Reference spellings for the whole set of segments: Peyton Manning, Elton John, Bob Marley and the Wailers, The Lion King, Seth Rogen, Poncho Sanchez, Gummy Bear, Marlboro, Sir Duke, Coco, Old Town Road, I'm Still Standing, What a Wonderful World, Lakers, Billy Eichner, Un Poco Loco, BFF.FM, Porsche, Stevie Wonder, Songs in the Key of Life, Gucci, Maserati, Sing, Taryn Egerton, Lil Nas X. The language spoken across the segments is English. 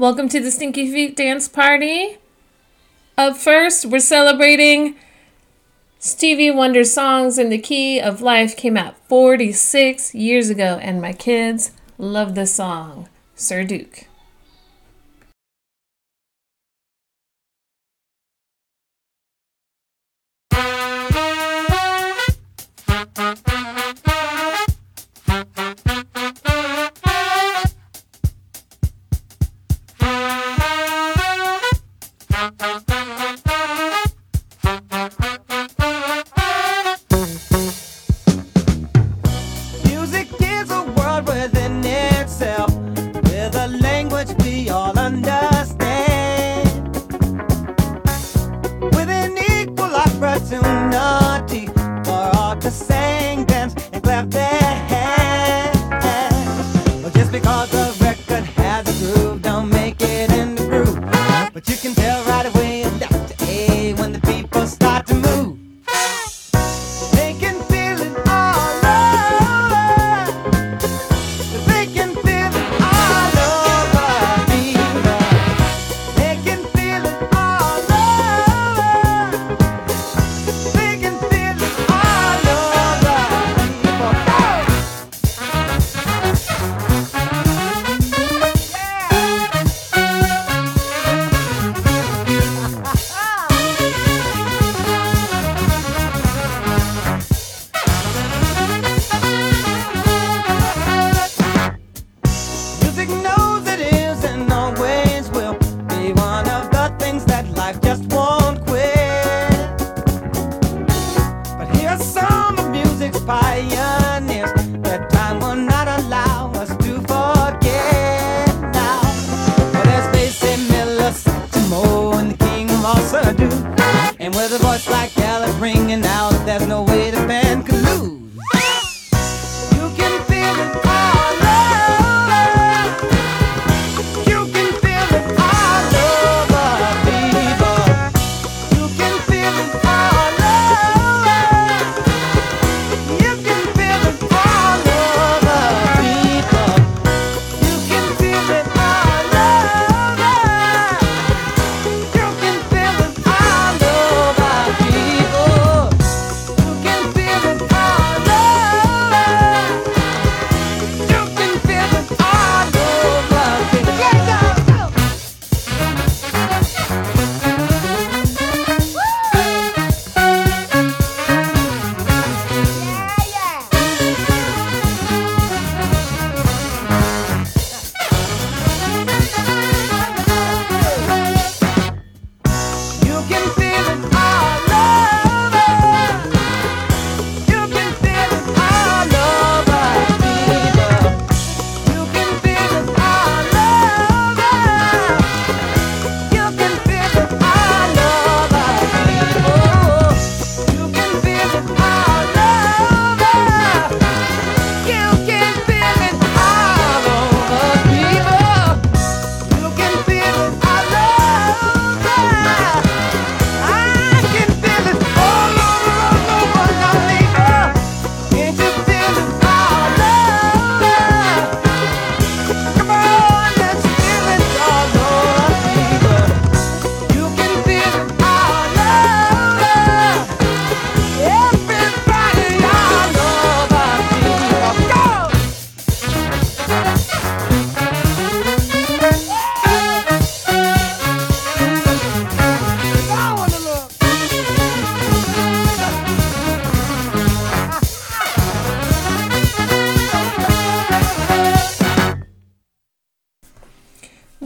Welcome to the Stinky Feet Dance Party. Up first, we're celebrating Stevie Wonder's Songs in the Key of Life came out 46 years ago, and my kids love the song, Sir Duke.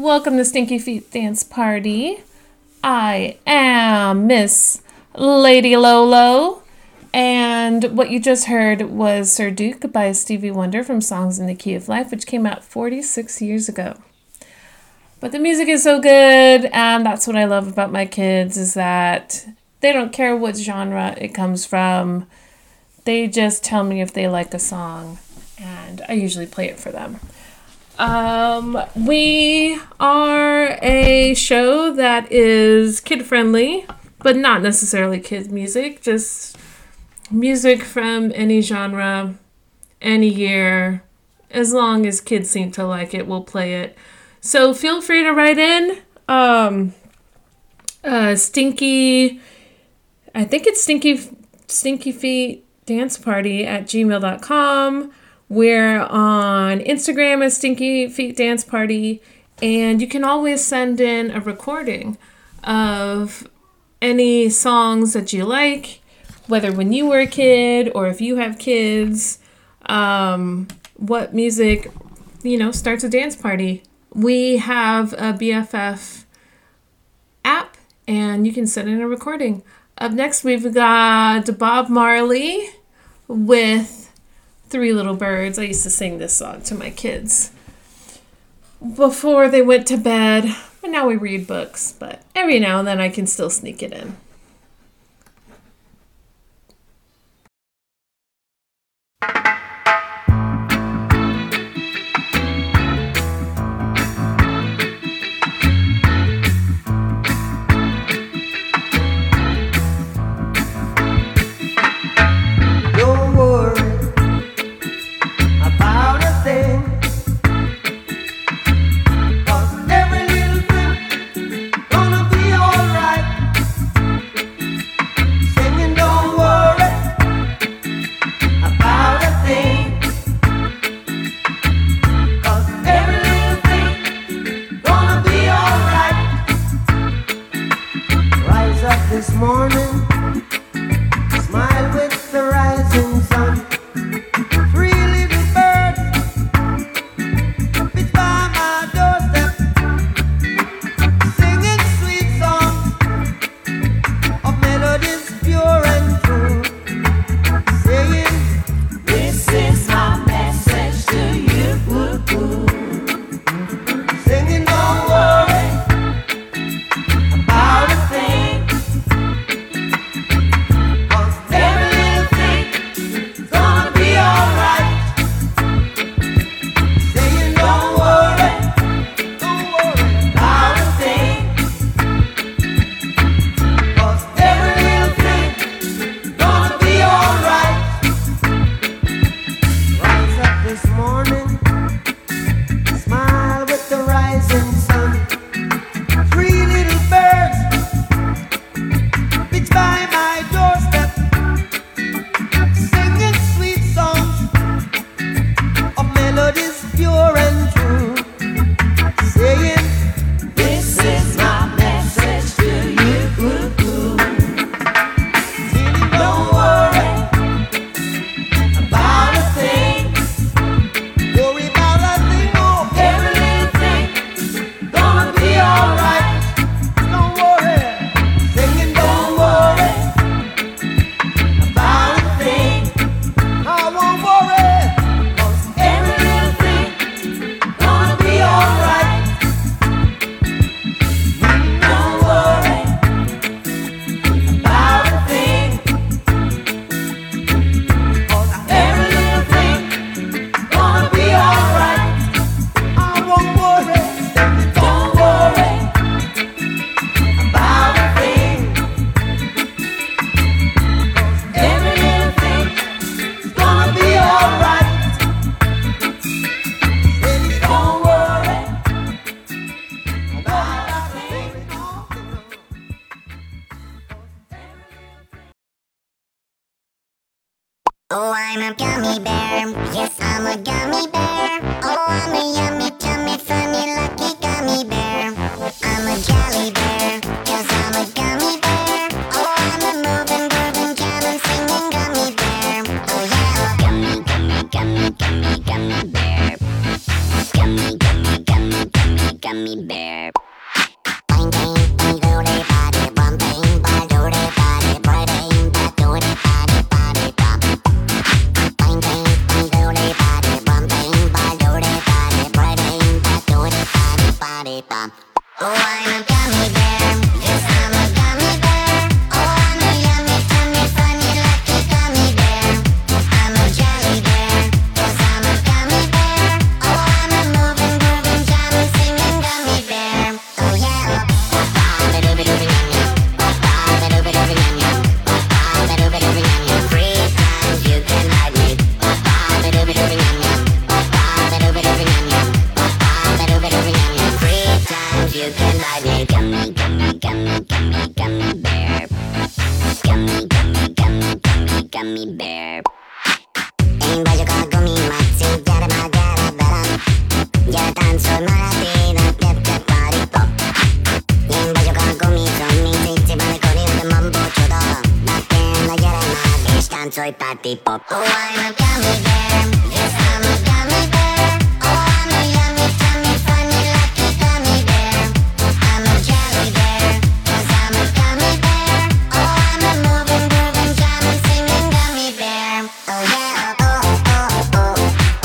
Welcome to Stinky Feet Dance Party. I am Miss Lady Lolo. And what you just heard was Sir Duke by Stevie Wonder from Songs in the Key of Life, which came out 46 years ago. But the music is so good, and that's what I love about my kids, is that they don't care what genre it comes from. They just tell me if they like a song, and I usually play it for them. We are a show that is kid-friendly, but not necessarily kids' music, just music from any genre, any year. As long as kids seem to like it, we'll play it. So feel free to write in. Stinky, I think it's Stinky Feet Dance Party at gmail.com. We're on Instagram as Stinky Feet Dance Party, and you can always send in a recording of any songs that you like, whether when you were a kid or if you have kids, what music, starts a dance party. We have a BFF app, and you can send in a recording. Up next, we've got Bob Marley with Three Little Birds. I used to sing this song to my kids before they went to bed. And now we read books, but every now and then I can still sneak it in. you tonight. Yeah, gummy, gummy, gummy, gummy, gummy bear. Gummy, gummy, gummy, gummy, gummy bear. En Guayuca gummy maxi, yarama, yarabara. Ya tan soy maravilla, tip, tip, maripo. En Guayuca gummy, gummy, titi, mariconi, de mambo, chodo. Baten la yarama, ish tan soy party pop. Oh, I'm a gummy bear. Yes, I'm a gummy bear. Oh, I'm a yummy, tummy, funny, lucky gummy bear. I'm a jelly bear, 'cause I'm a gummy bear. Oh, I'm a moving, grooving, drumming, singing gummy bear. Oh yeah, oh oh oh oh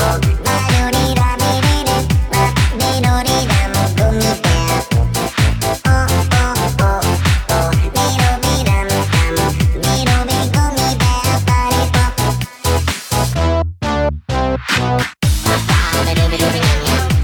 oh. Ba do dee da dee dee dee, ba dee do dee da, I'm a gummy bear. Oh oh oh oh, dee do dee da dee da, dee do dee gummy bear party pop. Oh, I'm a gummy bear.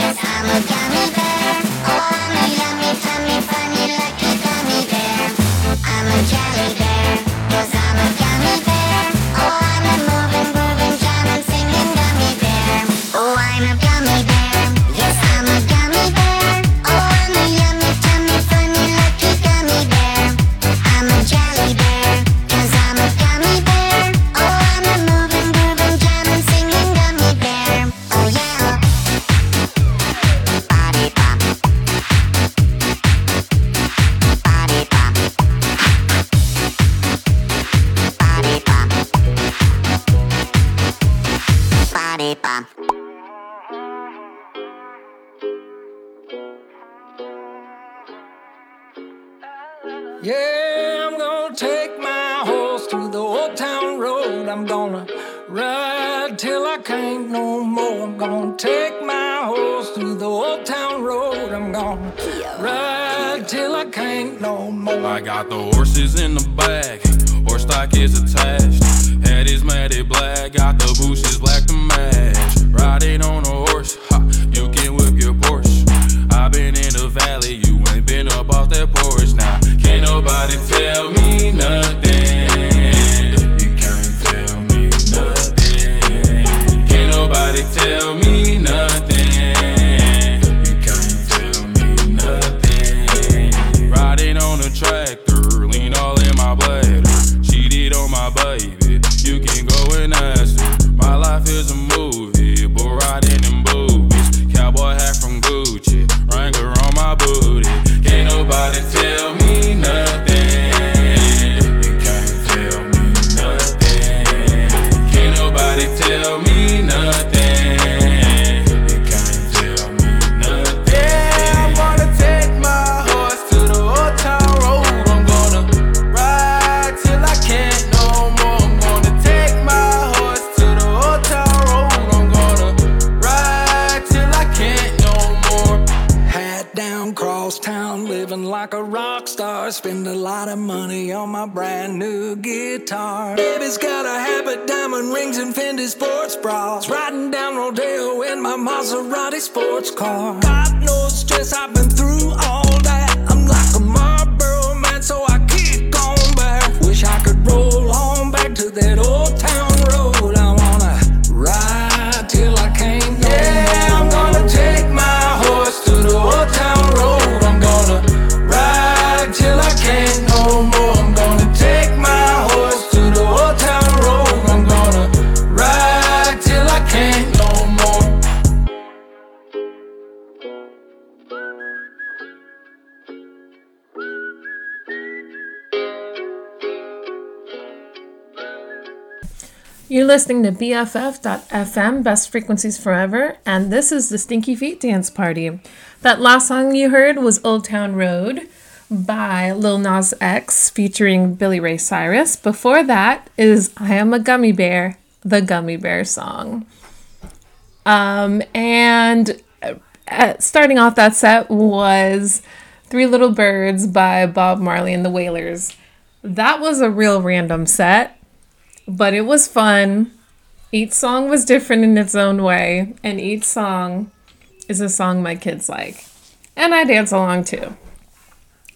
Yes, I'm a gummy bear. Oh, I'm a yummy, tummy, funny, lucky gummy bear. I'm a jelly bear, 'cause I'm a gummy bear. Oh, I'm a moving, grooving, drumming, singing gummy bear. Oh, I'm a gummy bear. Yes, I'm a gummy bear. Oh, I'm a yummy, tummy, funny, lucky gummy bear. I'm a jelly bear, 'cause I'm a gummy bear. Oh, I'm a moving, grooving, drumming, singing gummy bear. Oh yeah, body pop, body pop, body pop, body pop. Yeah, I'm gonna take my horse through the old town road. I'm gonna ride till I can't no more. I'm gonna take my horse through the old town road. I'm gonna ride till I can't no more. I got the horses in the back, horse stock is attached. Head is matted black, got the bushes black to match. Riding on a horse, ha, you can whip your Porsche. I've been in the valley, you ain't been up off that porch now. Nah, can't nobody tell me nothing. You can't tell me nothing. Can't nobody tell me nothing. You can't tell me nothing. Riding on a tractor, lean all in my bladder. Cheated on my baby, you can go and ask her. My life is a movie, but riding in boobies. Cowboy hat from Gucci, Wrangler on my booty. Can't nobody tell me nothing. You can't tell me nothing. Can't nobody tell me nothing. You can't tell me nothing. Yeah, I'm gonna take my horse to the old town road. I'm gonna ride till I can't no more. I'm gonna take my horse to the old town road. I'm gonna ride till I can't no more. Hat down, cross town, living like a rock star. Spend a lot of money on my brand new guitar. Baby's got a habit, diamond rings and Fendi sports bras. Riding down Rodeo in my Maserati sports car. Got no stress, I've been through all that. I'm like a Marlboro man, so I keep going back. Wish I could roll on back to that old town road. I wanna ride till I can't no more. Yeah, I'm gonna take my horse to the old town road. I'm gonna ride till I can't no more. I'm gonna take my horse to the old town road. I'm gonna ride till I can't no more. You're listening to BFF.FM, Best Frequencies Forever, and this is the Stinky Feet Dance Party. That last song you heard was Old Town Road by Lil Nas X featuring Billy Ray Cyrus. Before that is I Am a Gummy Bear, the Gummy Bear song. Starting off that set was Three Little Birds by Bob Marley and the Wailers. That was a real random set, but it was fun. Each song was different in its own way, and each song is a song my kids like. And I dance along too.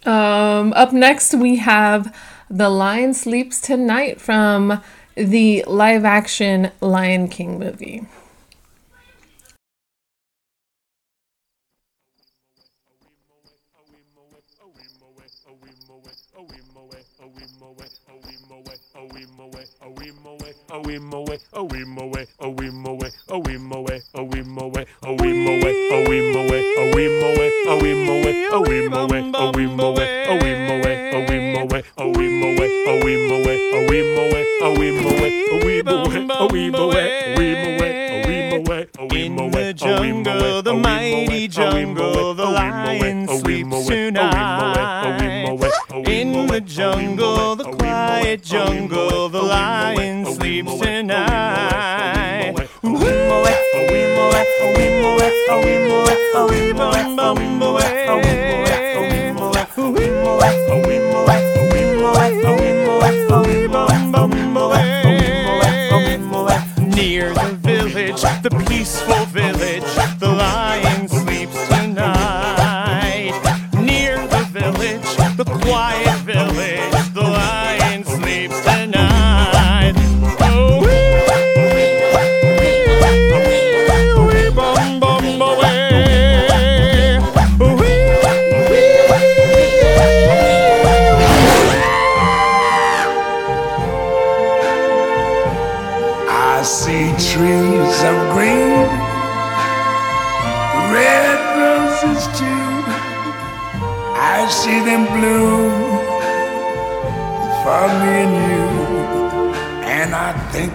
Up next, we have The Lion Sleeps Tonight from the live-action Lion King movie. In the jungle, the mighty jungle, the lion sleeps tonight. In the jungle, the quiet jungle, the lion sleeps tonight. Near the village, the peaceful village, the lion sleeps tonight. Near the village, the quiet village, the lion sleeps tonight. Oh, wee, wee, bum, bum, away. Wee. I see trees of green, red roses too. I see them bloom for me and you, and I think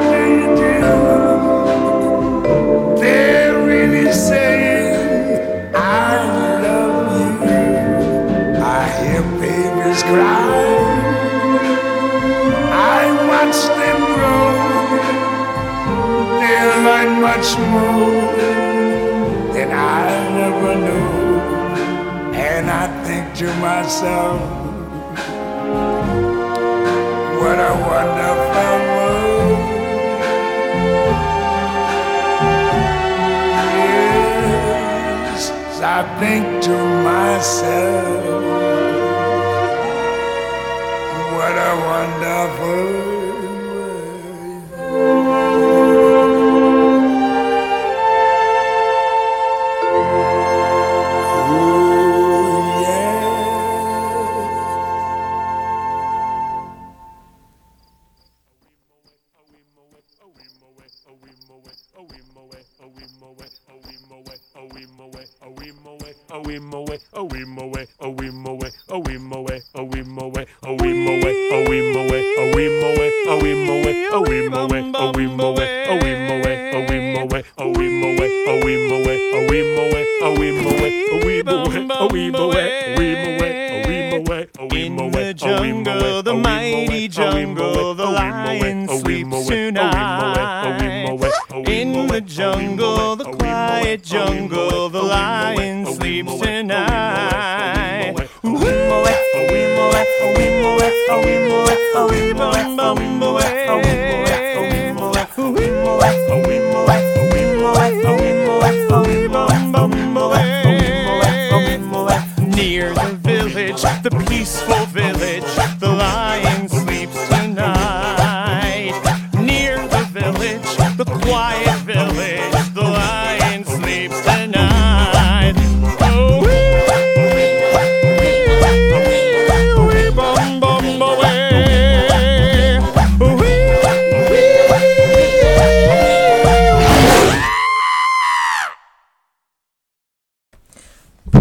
do you do? They're really saying I love you. I hear babies cry, I watch them grow. They're like much more than I ever knew, and I think to myself, what a wonderful world. Yes, I think to myself, what a wonderful world. Ooh. In the jungle, the mighty jungle, the lion sleeps tonight. In the jungle, the quiet jungle, the lion sleeps tonight. Near the village, the peaceful village, the lion sleeps tonight. Near the village, the quiet village, the lion sleeps.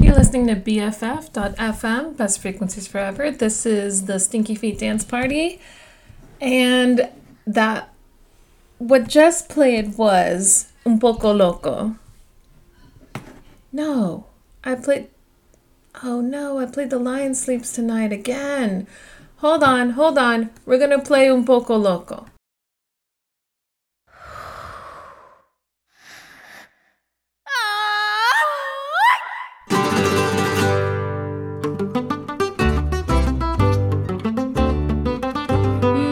You're listening to BFF.FM, Best Frequencies Forever. This is the Stinky Feet Dance Party. And that what just played was Un Poco Loco. No, I played The Lion Sleeps Tonight again. Hold on. We're going to play Un Poco Loco.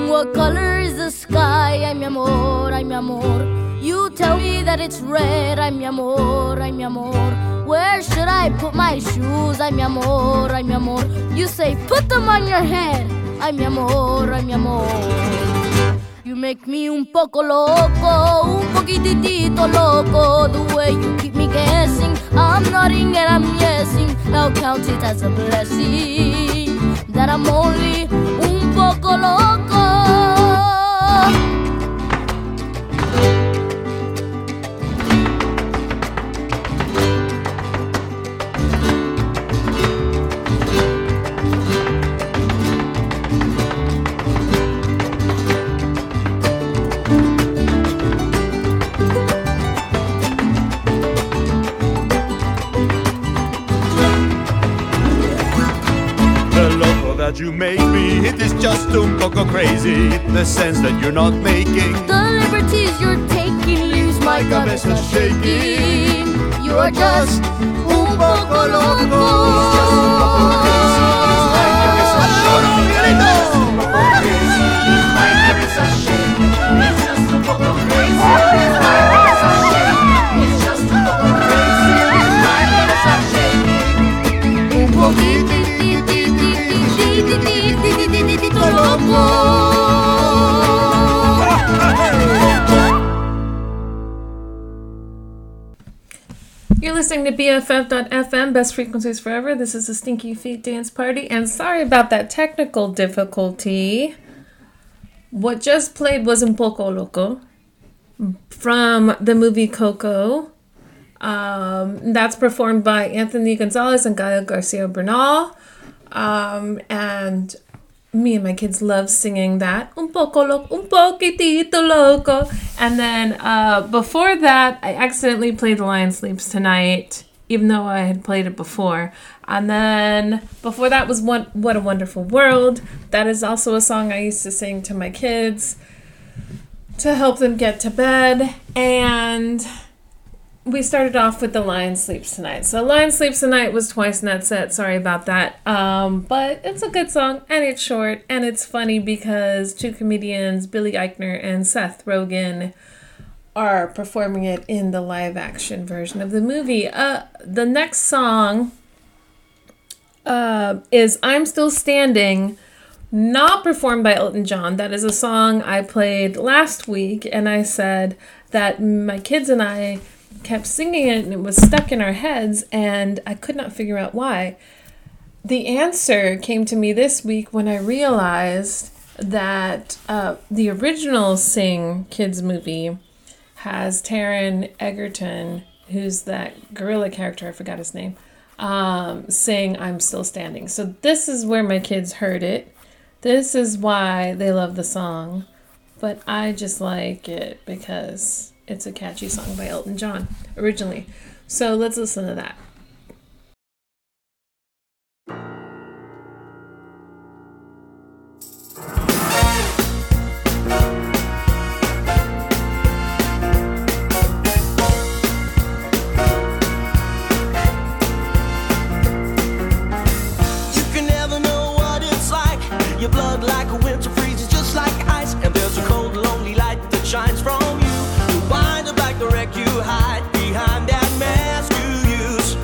What color is the sky? Ay, mi amor, ay, mi amor. You tell me that it's red. Ay, mi amor, ay, mi amor. Where should I put my shoes? Ay, mi amor, ay, mi amor. You say, put them on your head. Ay, mi amor, ay, mi amor. You make me un poco loco, un poquitito loco. The way you keep me guessing, I'm nodding and I'm yesing. Now count it as a blessing that I'm only un poco loco. That you make me, it is just un poco crazy. The sense that you're not making, the liberties you're taking, leaves my cabeza shaking. You are just un poco loco. It's just un poco crazy. It's my cabeza shaking. It's un poco crazy. It's my cabeza shaking. It's just un poco crazy. It's my cabeza shaking. It's just un poco crazy. It's my cabeza shaking. Un poquito. You're listening to BFF.FM, Best Frequencies Forever. This is the Stinky Feet Dance Party, and sorry about that technical difficulty. What just played was Un Poco Loco from the movie Coco. That's performed by Anthony Gonzalez and Gael Garcia Bernal. And me and my kids love singing that. Un poco loco, un poquitito loco. And then before that, I accidentally played The Lion Sleeps Tonight, even though I had played it before. And then before that was What a Wonderful World. That is also a song I used to sing to my kids to help them get to bed. And we started off with The Lion Sleeps Tonight. So Lion Sleeps Tonight was twice in that set. Sorry about that. But it's a good song, and it's short, and it's funny because two comedians, Billy Eichner and Seth Rogen, are performing it in the live-action version of the movie. The next song is I'm Still Standing, not performed by Elton John. That is a song I played last week, and I said that my kids and I kept singing it and it was stuck in our heads and I could not figure out why. The answer came to me this week when I realized that the original Sing kids movie has Taryn Egerton, who's that gorilla character, I forgot his name, sing I'm Still Standing. So this is where my kids heard it. This is why they love the song, but I just like it because it's a catchy song by Elton John originally. So let's listen to that. You can never know what it's like. Your blood like a winter freezes just like ice. And there's a cold, lonely light that shines from you. Wind up like the wreck you hide behind that mask you use.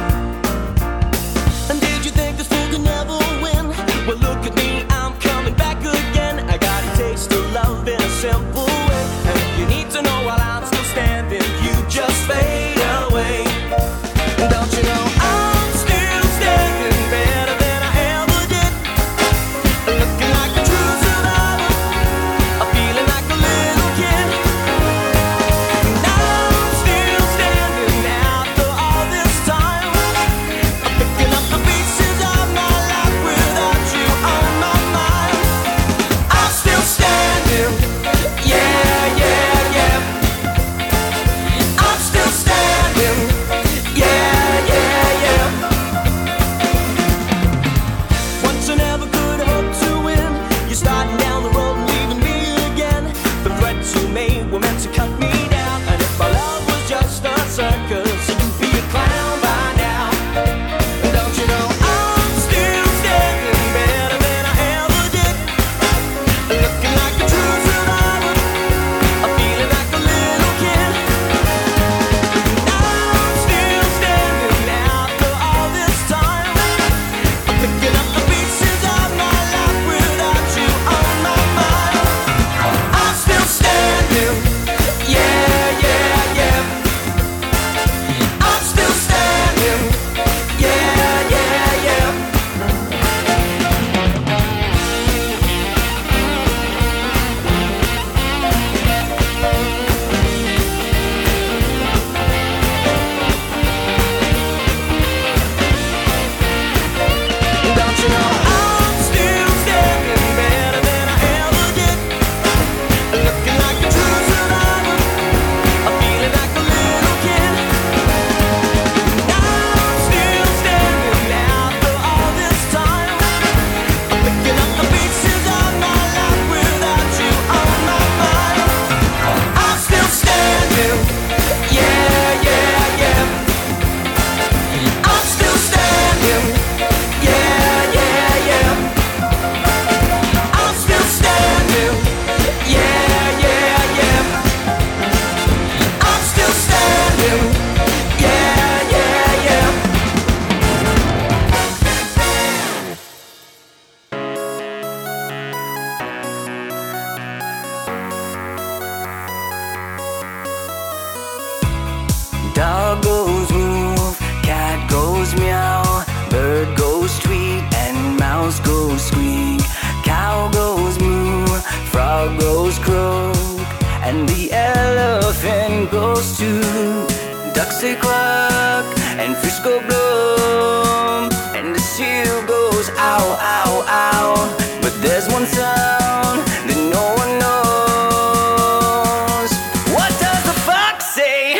too. Ducks say cluck and fish go bloom, and the seal goes ow, ow, ow. But there's one sound that no one knows. What does the fox say?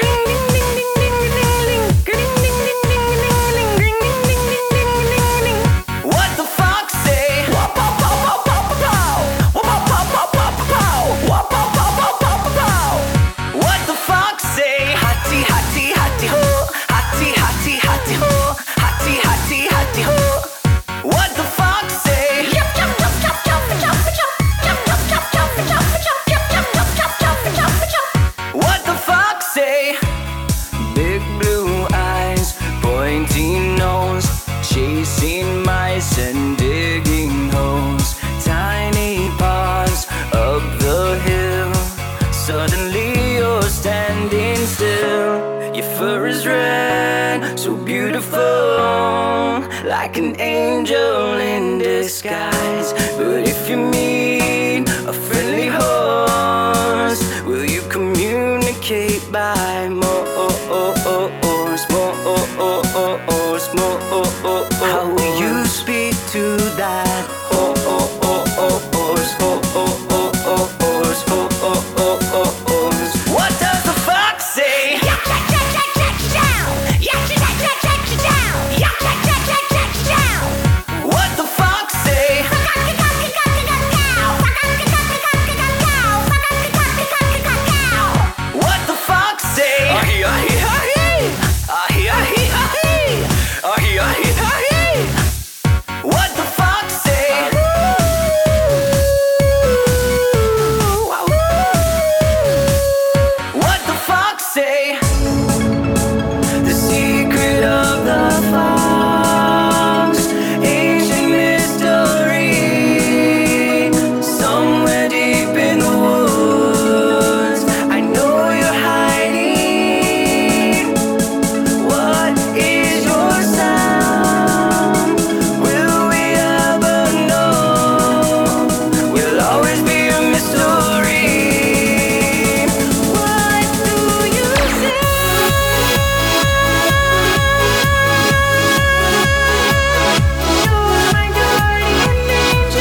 What the fox say? Wop, pow, pow, pow, pow, pow. Wop, pow, pow, pow, pow, pow. Wop, pow, pow, pow, pow, pow. What the fox say? Hotty, hotty, hotty, ho. Hotty, hotty, hotty, ho. Hotty, hotty, hotty, ho. What the fox say? Chop, chop, chop, chop, chop, chop, chop. Chop, chop, chop, chop, chop, chop. Chop, chop, chop, chop, chop, chop, chop. What the fox say? Big blue eyes, pointy nose, chasing mice and digging holes. Tiny paws up the hill. Suddenly you're standing still. Your fur is red, so beautiful, like an angel in disguise. But if you meet a friendly horse, will you communicate by more? How will you speak to that horse? What does the fox say? Yak, yak, yak, yak, yak, yow. Yak, yak, yak, yak, yow. Yak, yak, yak, yak, yak, yow. What the fox say? What the fox say? Ahi, ahi, ahi. Ahi, ahi, ahi. Ahi, ahi, ahi. What the fox say? What the fox say? The secret of the fox, ancient mystery, somewhere deep in the woods. I know you're hiding. What is your sound? Will we ever know? Will always be a mystery. What do you say? You're my guardian angel, hiding in the woods. What is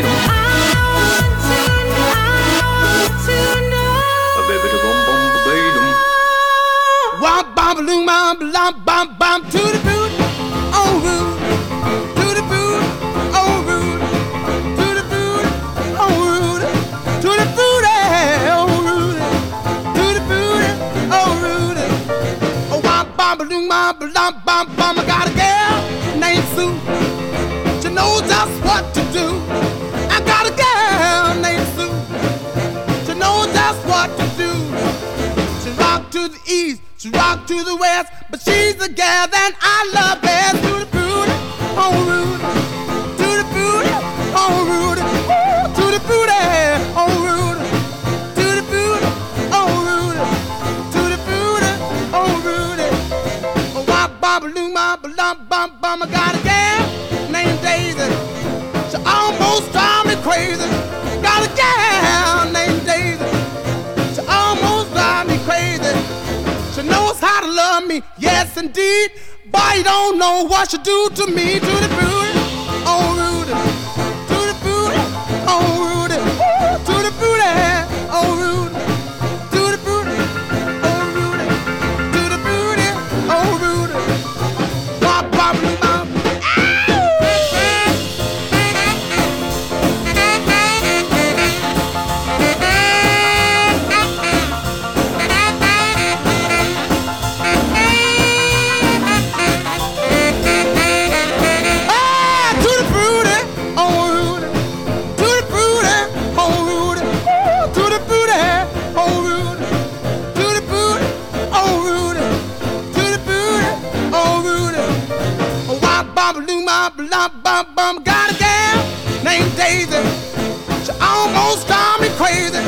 your Wop bop loom bop lop bop bop to the boot, oh root, to the boot, oh root, to the boot, oh root, to the boot, oh root, to the boot, oh root. Oh wop bop loom bop lop bop bop. I got a girl named Sue, she knows just what to do. I got a girl named Sue, she knows just what to do. She rock to the east, she rock to the west, but she's the gal that I love best. To the booty, oh Rudy, to the booty, oh Rudy, ooh, to the booty, oh Rudy, to the booty, oh Rudy, to the booty, oh Rudy. Oh wop bop loom bop lump bump bum. I got a gal named Daisy, she almost drives me crazy. Got a gal named Daisy, she almost drives me crazy. She knows how to love me, yes indeed. Boy, you don't know what she do to me. To the booty, oh Rudy, to the booty, oh Rudy, ooh, to the booty, oh Rudy, to the booty, oh Rudy, to the booty, oh Rudy. Bop, bop, bop. Ah, to the booty, oh Rudy, to the booty, oh Rudy, ooh, to the booty, oh Rudy, to the booty, oh Rudy, to the booty, oh Rudy. Oh wop bop loom bop lump bop bum. Got a gal named Daisy, she almost drives me crazy.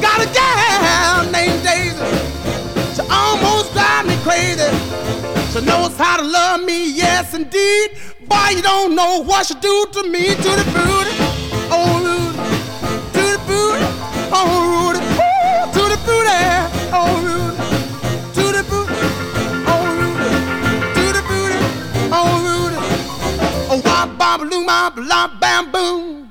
Got a gal crazy. She knows how to love me, yes indeed. Boy, you don't know what she do to me. To the booty, oh Rudy. To the booty, oh Rudy. Ooh, to the booty, oh Rudy. To the booty, oh Rudy. To the booty, oh Rudy. Oh, wop, bop, loo, bop, blam, bam, boom.